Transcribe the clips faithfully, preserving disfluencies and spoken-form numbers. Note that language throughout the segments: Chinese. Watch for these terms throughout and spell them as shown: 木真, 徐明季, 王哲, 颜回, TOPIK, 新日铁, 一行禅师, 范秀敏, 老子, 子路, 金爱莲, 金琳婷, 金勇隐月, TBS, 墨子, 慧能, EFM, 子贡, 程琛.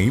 每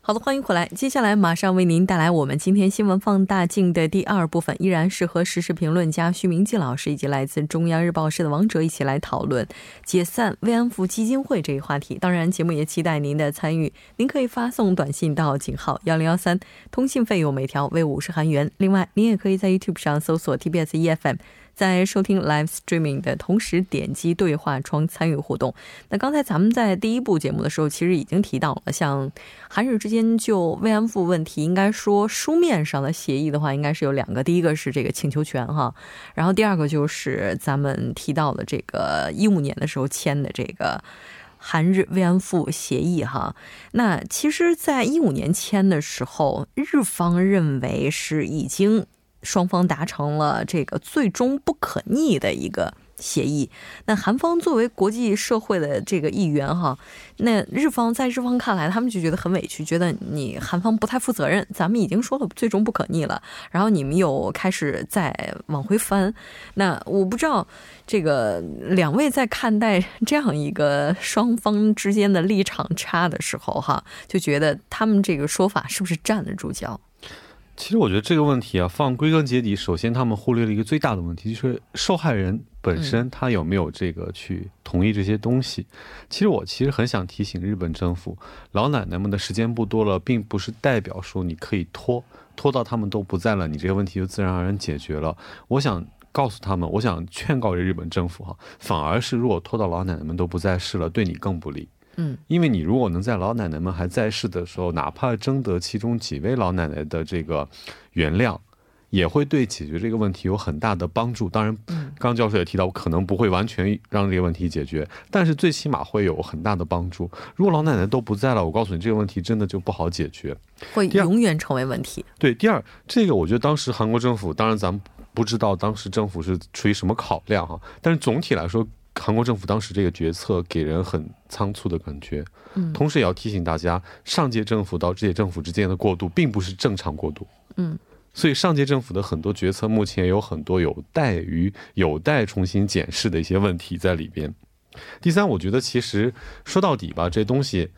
好的，欢迎回来，接下来马上为您带来我们今天新闻放大镜的第二部分，依然是和时事评论家徐明季老师以及来自中央日报社的王哲一起来讨论解散慰安妇基金会这一话题。当然节目也期待您的参与，您可以发送短信到井号一零一三，通信费用每条为五十韩元。另外您也可以在 YouTube 上搜索 T B S E F M，在收听 live streaming 的同时点击对话窗参与互动。那刚才咱们在第一部节目的时候其实已经提到了，像韩日之间就慰安妇问题应该说书面上的协议的话应该是有两个，第一个是这个请求权哈，然后第二个就是咱们提到的这个十五年的时候签的这个韩日慰安妇协议哈。那其实在十五年签的时候，日方认为是已经双方达成了这个最终不可逆的一个协议，那韩方作为国际社会的这个一员哈，那日方在日方看来他们就觉得很委屈，觉得你韩方不太负责任，咱们已经说了最终不可逆了，然后你们又开始再往回翻。那我不知道这个两位在看待这样一个双方之间的立场差的时候哈，就觉得他们这个说法是不是站得住脚？其实我觉得这个问题啊，放归根结底，首先他们忽略了一个最大的问题，就是受害人本身他有没有这个去同意这些东西。嗯、其实我其实很想提醒日本政府，老奶奶们的时间不多了，并不是代表说你可以拖拖到他们都不在了，你这个问题就自然而然解决了。我想告诉他们，我想劝告日本政府哈、啊，反而是如果拖到老奶奶们都不在世了，对你更不利。嗯，因为你如果能在老奶奶们还在世的时候，哪怕征得其中几位老奶奶的这个原谅，也会对解决这个问题有很大的帮助。当然刚刚教授也提到，可能不会完全让这个问题解决，但是最起码会有很大的帮助。如果老奶奶都不在了，我告诉你这个问题真的就不好解决，会永远成为问题。对，第二这个我觉得当时韩国政府，当然咱们不知道当时政府是出于什么考量哈，但是总体来说韩国政府当时这个决策给人很仓促的感觉。嗯，同时也要提醒大家，上届政府到这届政府之间的过渡并不是正常过渡。嗯，所以上届政府的很多决策目前有很多有待于有待重新检视的一些问题在里边。第三，我觉得其实说到底吧，这东西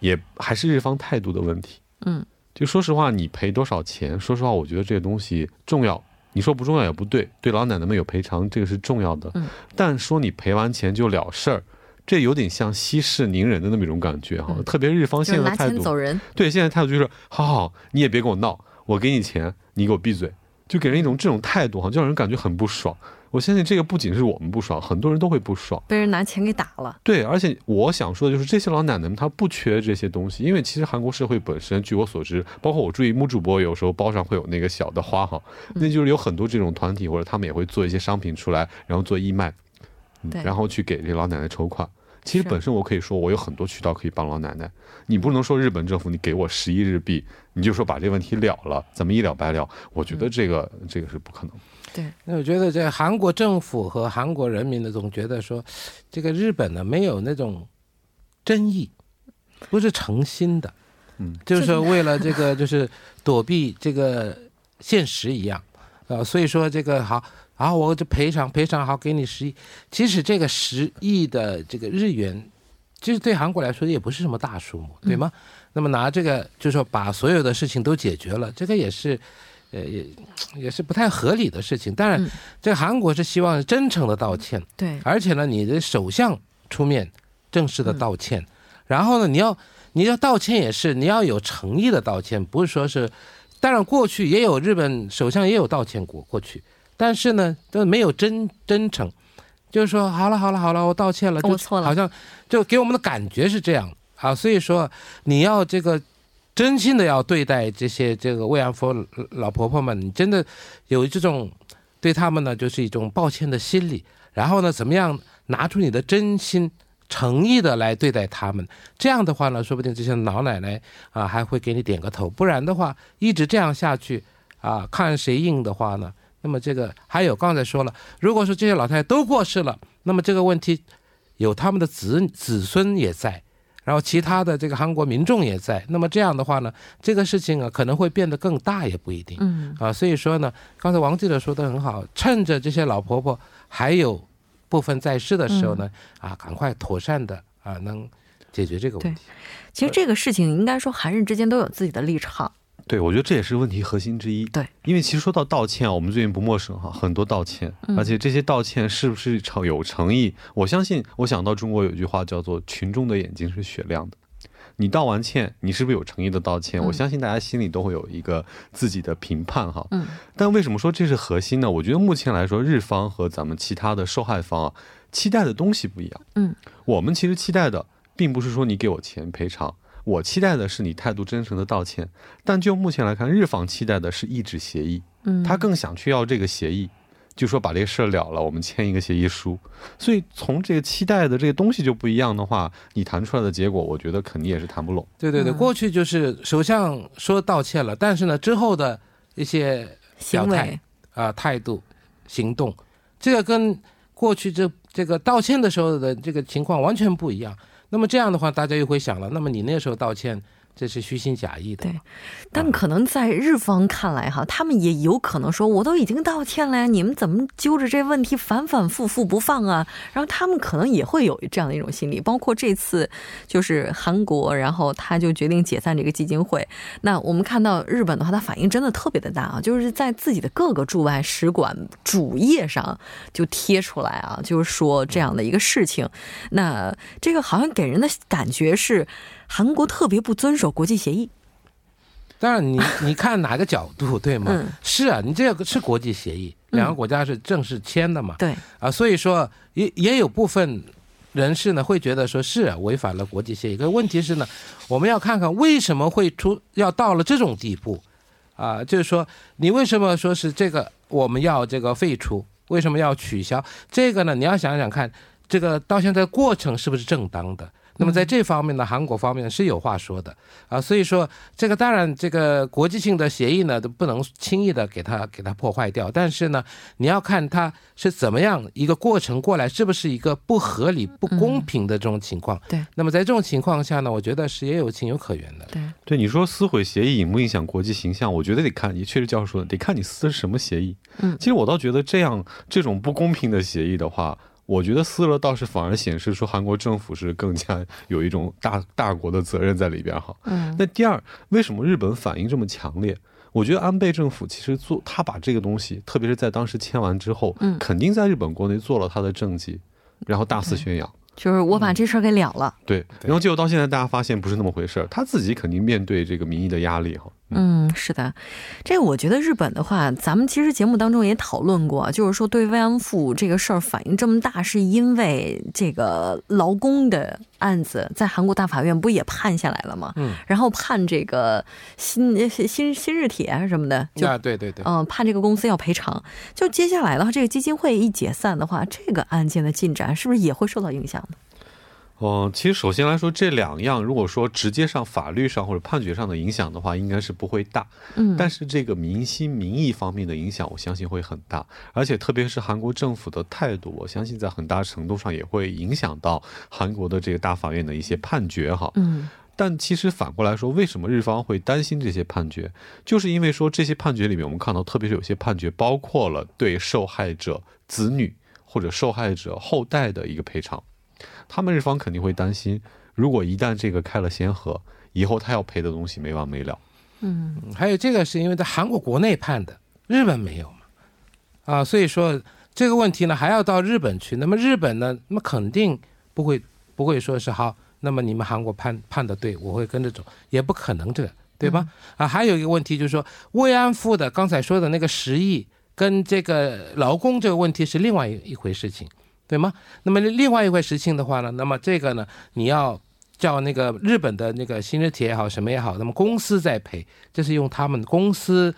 也还是日方态度的问题。嗯，就说实话，你赔多少钱，说实话我觉得这个东西重要，你说不重要也不对，对老奶奶们有赔偿，这个是重要的。嗯，但说你赔完钱就了事儿，这有点像息事宁人的那么一种感觉哈、嗯。特别日方现在的态度，走人。对，现在态度就是，好好，你也别跟我闹，我给你钱，你给我闭嘴，就给人一种这种态度哈，就让人感觉很不爽。我相信这个不仅是我们不爽，很多人都会不爽，被人拿钱给打了。对，而且我想说的就是，这些老奶奶们她不缺这些东西，因为其实韩国社会本身，据我所知，包括我注意木主播有时候包上会有那个小的花哈，那就是有很多这种团体或者他们也会做一些商品出来，然后做义卖、嗯、然后去给这老奶奶筹款。其实本身我可以说我有很多渠道可以帮老奶奶，你不能说日本政府你给我十亿日币你就说把这问题了了，咱们一了百了，我觉得这个、嗯、这个是不可能。对，那我觉得这韩国政府和韩国人民呢，总觉得说这个日本呢没有那种真意，不是诚心的，嗯，就是为了这个就是躲避这个现实一样啊、呃，所以说这个好啊，我就赔偿赔偿好给你十亿，其实这个十亿的这个日元，其实对韩国来说也不是什么大数目，对吗？嗯、那么拿这个就是说把所有的事情都解决了，这个也是。呃，也也是不太合理的事情。当然，这韩国是希望真诚的道歉，对、嗯。而且呢，你的首相出面正式的道歉，嗯、然后呢，你要你要道歉也是你要有诚意的道歉，不是说是。当然，过去也有日本首相也有道歉过过去，但是呢，都没有真真诚，就是说好了好了好了，我道歉了，我错了，好像就给我们的感觉是这样啊。所以说，你要这个。真心的要对待这些这个慰安妇老婆婆们，你真的有这种对他们呢，就是一种抱歉的心理。然后呢，怎么样拿出你的真心、诚意的来对待他们？这样的话呢，说不定这些老奶奶啊还会给你点个头。不然的话，一直这样下去啊，看谁硬的话呢，那么这个还有刚才说了，如果说这些老太太都过世了，那么这个问题有他们的 子, 子孙也在，然后其他的这个韩国民众也在，那么这样的话呢，这个事情啊可能会变得更大也不一定、嗯、啊，所以说呢，刚才王记者说得很好，趁着这些老婆婆还有部分在世的时候呢、嗯、啊，赶快妥善的啊能解决这个问题。其实这个事情应该说韩日之间都有自己的立场，对，我觉得这也是问题核心之一。对，因为其实说到道歉，我们最近不陌生哈，很多道歉，而且这些道歉是不是有诚意、嗯、我相信，我想到中国有句话叫做群众的眼睛是雪亮的，你道完歉，你是不是有诚意的道歉、嗯、我相信大家心里都会有一个自己的评判哈。嗯，但为什么说这是核心呢？我觉得目前来说，日方和咱们其他的受害方啊，期待的东西不一样。嗯，我们其实期待的并不是说你给我钱赔偿，我期待的是你态度真诚的道歉，但就目前来看，日方期待的是一纸协议，他更想去要这个协议，就说把这个事儿了了，我们签一个协议书。所以从这个期待的这个东西就不一样的话，你谈出来的结果，我觉得肯定也是谈不拢。对对对，过去就是首相说道歉了，但是呢，之后的一些表态啊、呃、态度、行动，这个跟过去这这个道歉的时候的这个情况完全不一样。那么这样的话，大家又会想了，那么你那时候道歉，这是虚心假意的。对，但可能在日方看来哈，他们也有可能说，我都已经道歉了呀，你们怎么揪着这问题反反复复不放啊？然后他们可能也会有这样的一种心理，包括这次就是韩国，然后他就决定解散这个基金会。那我们看到日本的话，他反应真的特别的大啊，就是在自己的各个驻外使馆主页上就贴出来啊，就是说这样的一个事情。那这个好像给人的感觉是，韩国特别不遵守国际协议。当然你你看哪个角度对吗、嗯、是啊，你这个是国际协议，两个国家是正式签的嘛、嗯、对啊，所以说也也有部分人士呢会觉得说是、啊、违反了国际协议。可问题是呢，我们要看看为什么会出要到了这种地步啊，就是说你为什么说是这个我们要这个废除，为什么要取消这个呢？你要想想看，这个到现在过程是不是正当的？那么在这方面呢，韩国方面是有话说的啊，所以说这个当然这个国际性的协议呢，都不能轻易的给它给它破坏掉，但是呢，你要看它是怎么样一个过程过来，是不是一个不合理、不公平的这种情况。嗯、对。那么在这种情况下呢，我觉得是也有情有可原的。对。对，你说撕毁协议影不影响国际形象？我觉得得看，也确实教授说的，得看你撕什么协议。嗯。其实我倒觉得这样这种不公平的协议的话，我觉得撕了倒是反而显示说韩国政府是更加有一种大大国的责任在里边哈。嗯。那第二，为什么日本反应这么强烈？我觉得安倍政府其实做他把这个东西，特别是在当时签完之后，嗯，肯定在日本国内做了他的政绩，然后大肆宣扬。嗯，就是我把这事儿给了了、嗯、对，然后结果到现在大家发现不是那么回事，他自己肯定面对这个民意的压力哈。 嗯, 嗯，是的，这我觉得日本的话，咱们其实节目当中也讨论过，就是说对慰安妇这个事儿反应这么大，是因为这个劳工的案子在韩国大法院不也判下来了吗？嗯，然后判这个新新新日铁什么的，就啊，对对对，嗯、呃，判这个公司要赔偿。就接下来的话，这个基金会一解散的话，这个案件的进展是不是也会受到影响呢？哦、呃，其实首先来说，这两样如果说直接上法律上或者判决上的影响的话，应该是不会大。嗯，但是这个民心民意方面的影响，我相信会很大。而且特别是韩国政府的态度，我相信在很大程度上也会影响到韩国的这个大法院的一些判决哈。嗯。但其实反过来说，为什么日方会担心这些判决？就是因为说这些判决里面，我们看到特别是有些判决包括了对受害者子女或者受害者后代的一个赔偿。他们日方肯定会担心，如果一旦这个开了先河，以后他要赔的东西没完没了。嗯，还有这个是因为在韩国国内判的，日本没有嘛，啊，所以说这个问题呢还要到日本去。那么日本呢，那么肯定不会不会说是好，那么你们韩国判判的对，我会跟着走，也不可能这个，对吧？嗯、啊，还有一个问题就是说，慰安妇的刚才说的那个十亿跟这个劳工这个问题是另外一回事情。对吗？那么另外一回事情的话呢，那么这个呢，你要叫那个日本的那个新日铁也好，什么也好，那么公司在赔，这是用他们公司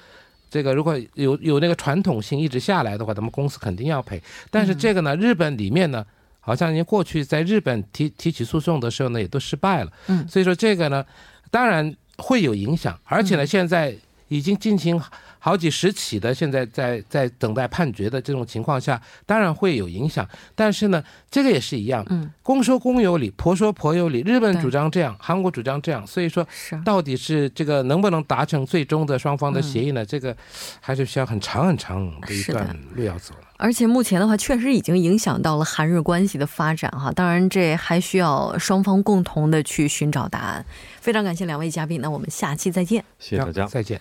这个如果有有那个传统性一直下来的话，咱们公司肯定要赔。但是这个呢，日本里面呢，好像您过去在日本提提起诉讼的时候呢，也都失败了。嗯，所以说这个呢，当然会有影响，而且呢，现在已经进行好几十起的现在在在等待判决的这种情况下，当然会有影响。但是呢，这个也是一样，嗯，公说公有理，婆说婆有理，日本主张这样，韩国主张这样，所以说到底是这个能不能达成最终的双方的协议呢？嗯、这个还是需要很长很长的一段路要走了。而且目前的话，确实已经影响到了韩日关系的发展哈。当然，这还需要双方共同的去寻找答案。非常感谢两位嘉宾，那我们下期再见。谢谢大家，再见。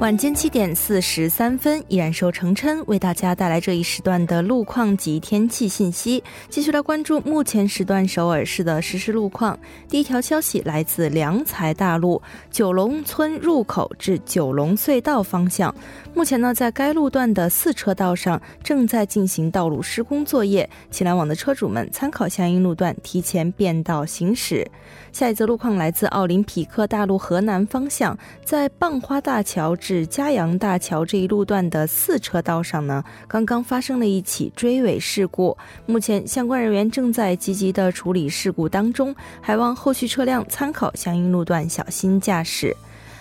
晚间七点四十三分，依然是由程琛为大家带来这一时段的路况及天气信息。继续来关注目前时段首尔市的实时路况。第一条消息来自良才大路九龙村入口至九龙隧道方向，目前呢在该路段的四车道上正在进行道路施工作业，请来往的车主们参考相应路段提前变道行驶。下一则路况来自奥林匹克大路河南方向，在棒花大桥至至嘉阳大桥这一路段的四车道上呢，刚刚发生了一起追尾事故，目前相关人员正在积极的处理事故当中，还望后续车辆参考相应路段小心驾驶。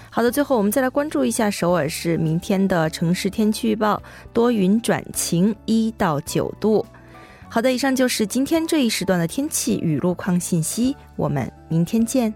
好的，最后我们再来关注一下首尔市明天的城市天气预报，多云转晴，一到九度。好的，以上就是今天这一时段的天气与路况信息，我们明天见。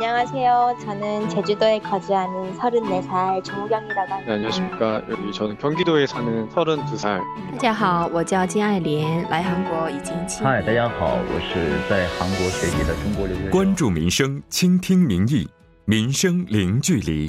안녕하세요. 저는 제주도에 거주하는 서른네 살 정우경이라고 합니다. 네, 안녕하십니까. 여기 저는 경기도에 사는 서른두 살. 大家好，我叫金爱莲，来韩国已经七年。嗨，大家好，我是在韩国学习的中国留学生。 关注民生，倾听民意，民生零距离。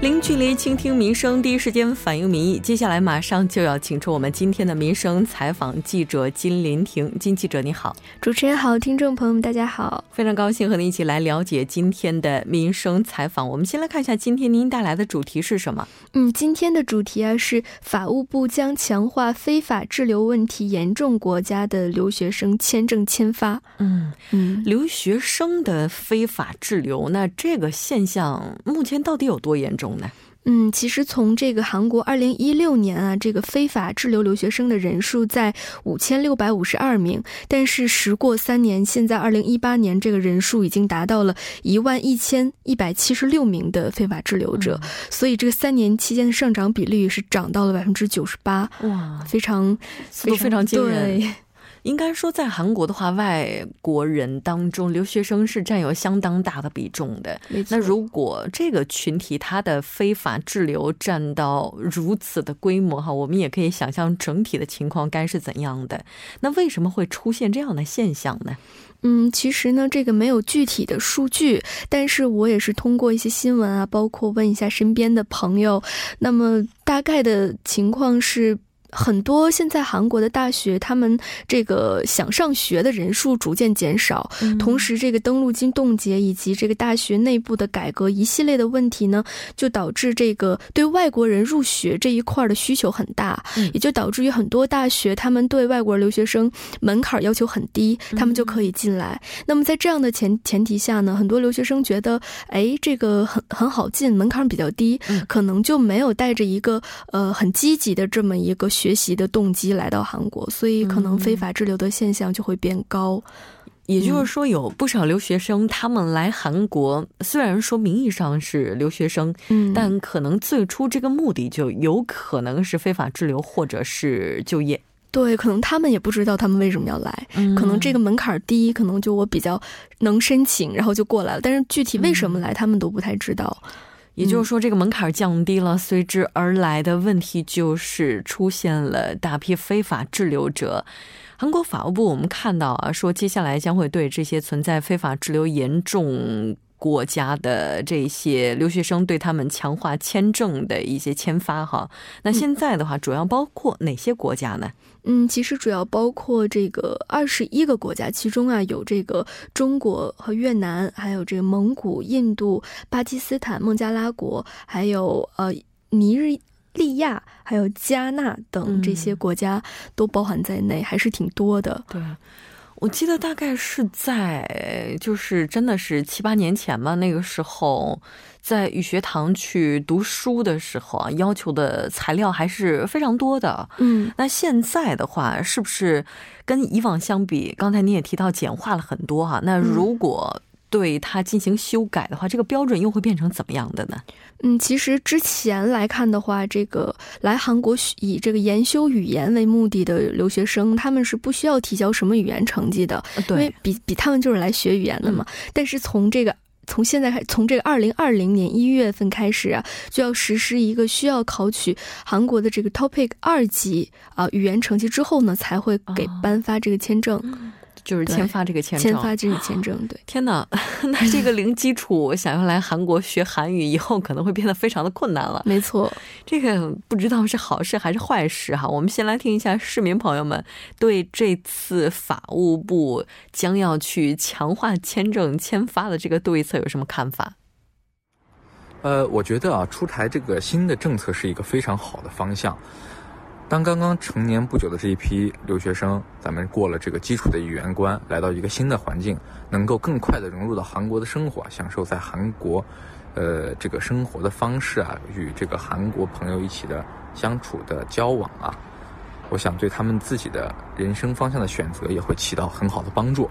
零距离倾听民生，第一时间反映民意。接下来马上就要请出我们今天的民生采访记者金琳婷。金记者你好。主持人好，听众朋友们大家好，非常高兴和您一起来了解今天的民生采访。我们先来看一下今天您带来的主题是什么。嗯，今天的主题啊是法务部将强化非法滞留问题严重国家的留学生签证签发。嗯嗯，留学生的非法滞留，那这个现象目前到底有多严重？嗯，其实从这个韩国二零一六年啊，这个非法滞留留学生的人数在五千六百五十二名，但是时过三年，现在二零一八年这个人数已经达到了一万一千一百七十六名的非法滞留者、嗯、所以这个三年期间的上涨比率是涨到了 百分之九十八。 哇，非常非常非常惊人。对，应该说在韩国的话，外国人当中留学生是占有相当大的比重的。那如果这个群体他的非法滞留占到如此的规模哈，我们也可以想象整体的情况该是怎样的。那为什么会出现这样的现象呢？嗯，其实呢，这个没有具体的数据，但是我也是通过一些新闻啊，包括问一下身边的朋友，那么大概的情况是很多现在韩国的大学，他们这个想上学的人数逐渐减少、嗯、同时这个登录金冻结以及这个大学内部的改革一系列的问题呢，就导致这个对外国人入学这一块的需求很大、嗯、也就导致于很多大学他们对外国留学生门槛要求很低，他们就可以进来、嗯、那么在这样的前前提下呢，很多留学生觉得哎，这个很很好进，门槛比较低、嗯、可能就没有带着一个呃很积极的这么一个学习的动机来到韩国，所以可能非法滞留的现象就会变高、嗯、也就是说有不少留学生他们来韩国，虽然说名义上是留学生、嗯、但可能最初这个目的就有可能是非法滞留或者是就业。对，可能他们也不知道他们为什么要来、嗯、可能这个门槛低，可能就我比较能申请然后就过来了，但是具体为什么来、嗯、他们都不太知道。也就是说这个门槛降低了，随之而来的问题就是出现了大批非法滞留者。韩国法务部我们看到啊，说接下来将会对这些存在非法滞留严重国家的这些留学生对他们强化签证的一些签发哈。那现在的话主要包括哪些国家呢？嗯，其实主要包括这个二十一个国家，其中啊有这个中国和越南，还有这个蒙古、印度、巴基斯坦、孟加拉国，还有呃尼日利亚，还有加纳等这些国家都包含在内，嗯、还是挺多的。对。我记得大概是在就是真的是七八年前嘛，那个时候在语学堂去读书的时候啊，要求的材料还是非常多的。嗯，那现在的话是不是跟以往相比，刚才你也提到简化了很多哈、啊，那如果、嗯对它进行修改的话，这个标准又会变成怎么样的呢？嗯，其实之前来看的话，这个来韩国以这个研修语言为目的的留学生，他们是不需要提交什么语言成绩的，对，因为比比他们就是来学语言的嘛。嗯、但是从这个。从现在开，从这个二零二零年一月份开始啊，就要实施一个需要考取韩国的这个 TOPIK 二级啊、呃、语言成绩之后呢，才会给颁发这个签证，哦、就是签发这个签证，签发这个签证。对，天哪，那这个零基础想要来韩国学韩语，以后可能会变得非常的困难了。没错，这个不知道是好事还是坏事哈。我们先来听一下市民朋友们对这次法务部将要去强化签证签发的这个对策有什么看法？呃，我觉得啊，出台这个新的政策是一个非常好的方向。当刚刚成年不久的这一批留学生，咱们过了这个基础的语言关，来到一个新的环境，能够更快地融入到韩国的生活，享受在韩国，呃，这个生活的方式啊，与这个韩国朋友一起的相处的交往啊，我想对他们自己的人生方向的选择也会起到很好的帮助。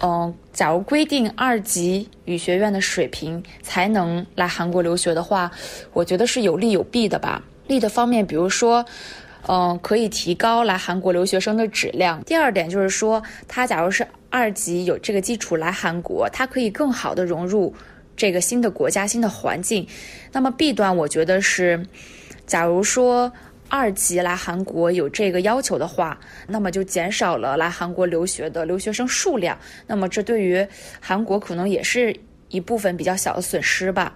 嗯，假如规定二级语学院的水平才能来韩国留学的话，我觉得是有利有弊的吧。利的方面，比如说，嗯、呃，可以提高来韩国留学生的质量。第二点就是说，他假如是二级有这个基础来韩国，他可以更好的融入这个新的国家、新的环境。那么弊端，我觉得是，假如说二级来韩国有这个要求的话，那么就减少了来韩国留学的留学生数量。那么这对于韩国可能也是一部分比较小的损失吧。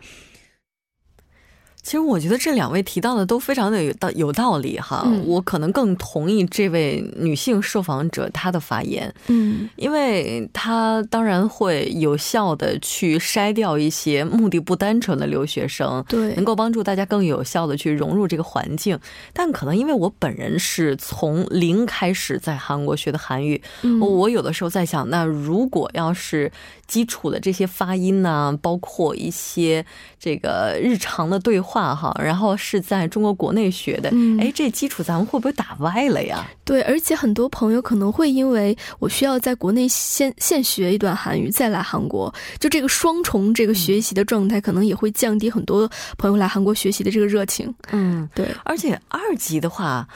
其实我觉得这两位提到的都非常的有道有道理哈、嗯，我可能更同意这位女性受访者她的发言，嗯，因为她当然会有效的去筛掉一些目的不单纯的留学生，对，能够帮助大家更有效的去融入这个环境。但可能因为我本人是从零开始在韩国学的韩语，嗯、我有的时候在想，那如果要是基础的这些发音呢、啊，包括一些这个日常的对话。然后是在中国国内学的，哎，这基础咱们会不会打歪了呀？对，而且很多朋友可能会因为我需要在国内先先学一段韩语，再来韩国，就这个双重这个学习的状态，可能也会降低很多朋友来韩国学习的这个热情。嗯，对，而且二级的话，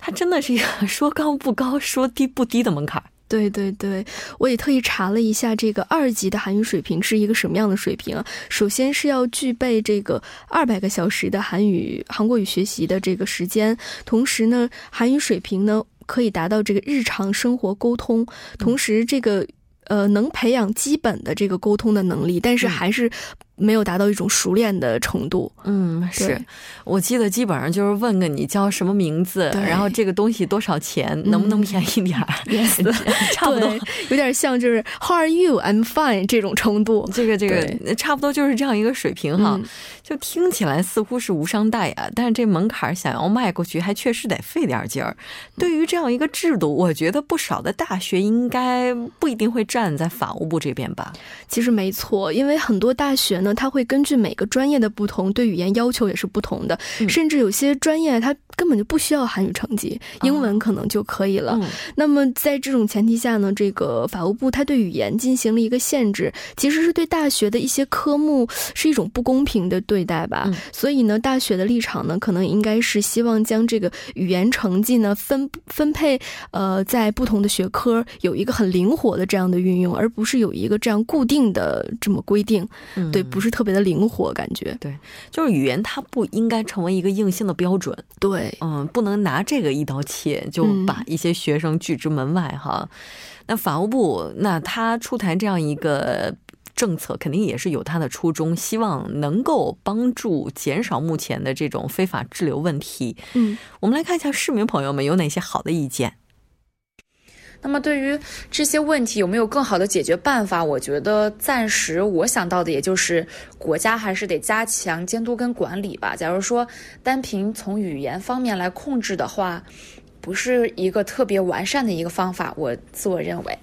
它真的是一个说高不高，说低不低的门槛。对对对，我也特意查了一下这个二级的韩语水平是一个什么样的水平啊？首先是要具备这个二百个小时的韩语韩国语学习的这个时间，同时呢，韩语水平呢可以达到这个日常生活沟通，同时这个呃能培养基本的这个沟通的能力，但是还是。没有达到一种熟练的程度。嗯，是我记得基本上就是问个你叫什么名字，然后这个东西多少钱，嗯、能不能便宜点儿？ Yes, 差不多，有点像就是 How are you? I'm fine 这种程度。这个这个差不多就是这样一个水平哈、嗯，就听起来似乎是无伤大雅，但是这门槛想要迈过去，还确实得费点劲儿。对于这样一个制度，我觉得不少的大学应该不一定会站在法务部这边吧。其实没错，因为很多大学。它会根据每个专业的不同，对语言要求也是不同的、嗯、甚至有些专业它根本就不需要韩语成绩，英文可能就可以了、啊嗯、那么在这种前提下呢，这个法务部它对语言进行了一个限制，其实是对大学的一些科目是一种不公平的对待吧、嗯、所以呢，大学的立场呢，可能应该是希望将这个语言成绩呢分分配呃在不同的学科有一个很灵活的这样的运用，而不是有一个这样固定的这么规定、嗯、对，不是特别的灵活感觉。对，就是语言它不应该成为一个硬性的标准。对，嗯，不能拿这个一刀切就把一些学生拒之门外哈、嗯、那法务部那他出台这样一个政策肯定也是有它的初衷，希望能够帮助减少目前的这种非法滞留问题。嗯，我们来看一下市民朋友们有哪些好的意见。那么对于这些问题有没有更好的解决办法，我觉得暂时我想到的也就是国家还是得加强监督跟管理吧。假如说单凭从语言方面来控制的话，不是一个特别完善的一个方法，我自我认为。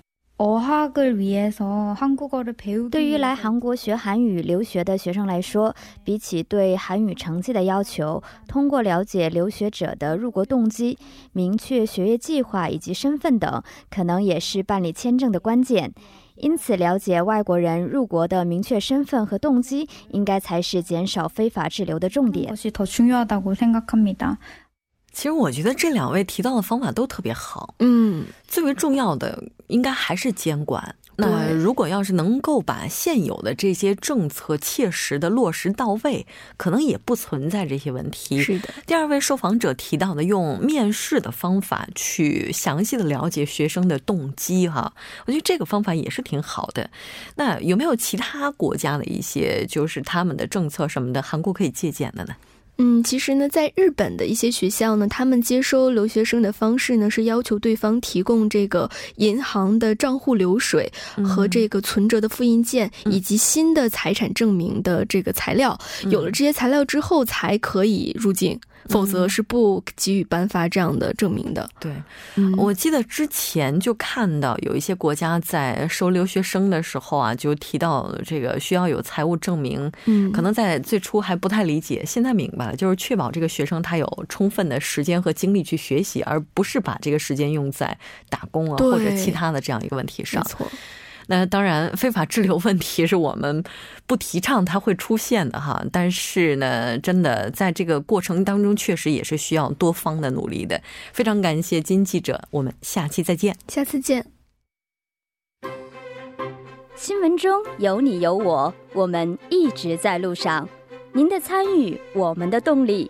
对于来韩国学韩语留学的学生来说，比起对韩语成绩的要求，通过了解留学者的入国动机、明确学业计划以及身份等，可能也是办理签证的关键。因此，了解外国人入国的明确身份和动机，应该才是减少非法滞留的重点。其实我觉得这两位提到的方法都特别好。嗯，最为重要的应该还是监管。那如果要是能够把现有的这些政策切实的落实到位，可能也不存在这些问题。是的。第二位受访者提到的用面试的方法去详细的了解学生的动机哈，我觉得这个方法也是挺好的。那有没有其他国家的一些就是他们的政策什么的，韩国可以借鉴的呢？嗯，其实呢，在日本的一些学校呢，他们接收留学生的方式呢，是要求对方提供这个银行的账户流水和这个存折的复印件，以及新的财产证明的这个材料。有了这些材料之后，才可以入境。否则是不给予颁发这样的证明的。对，我记得之前就看到有一些国家在收留学生的时候啊，就提到这个需要有财务证明。嗯，可能在最初还不太理解，现在明白了，就是确保这个学生他有充分的时间和精力去学习，而不是把这个时间用在打工啊或者其他的这样一个问题上。没错。那当然非法滞留问题是我们不提倡它会出现的哈，但是呢真的在这个过程当中确实也是需要多方的努力的。非常感谢金记者，我们下期再见。下次见。新闻中有你有我，我们一直在路上，您的参与我们的动力。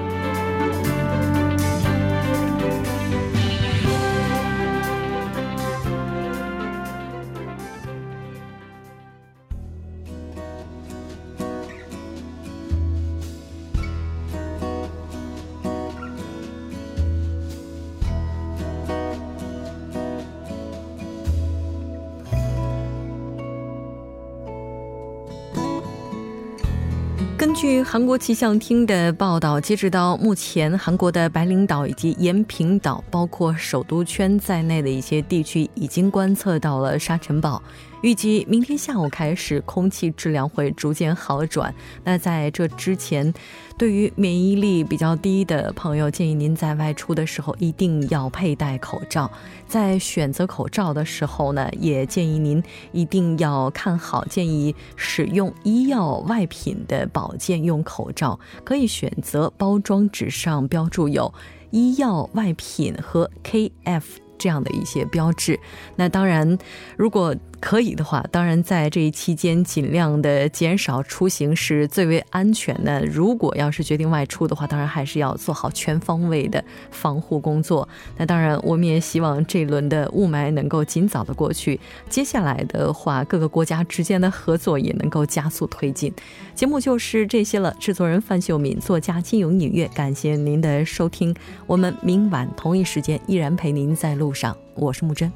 根据韩国气象厅的报道，截止到目前，韩国的白领岛以及延平岛，包括首都圈在内的一些地区已经观测到了沙尘暴。预计明天下午开始，空气质量会逐渐好转。那在这之前，对于免疫力比较低的朋友，建议您在外出的时候一定要佩戴口罩。在选择口罩的时候呢，也建议您一定要看好建议使用医药外品的保健用口罩，可以选择包装纸上标注有医药外品和 K F 这样的一些标志。那当然，如果可以的话，当然在这一期间尽量的减少出行是最为安全的。如果要是决定外出的话，当然还是要做好全方位的防护工作。那当然我们也希望这一轮的雾霾能够尽早的过去，接下来的话各个国家之间的合作也能够加速推进。节目就是这些了，制作人范秀敏，作家金勇隐月，感谢您的收听，我们明晚同一时间依然陪您在路上，我是木真。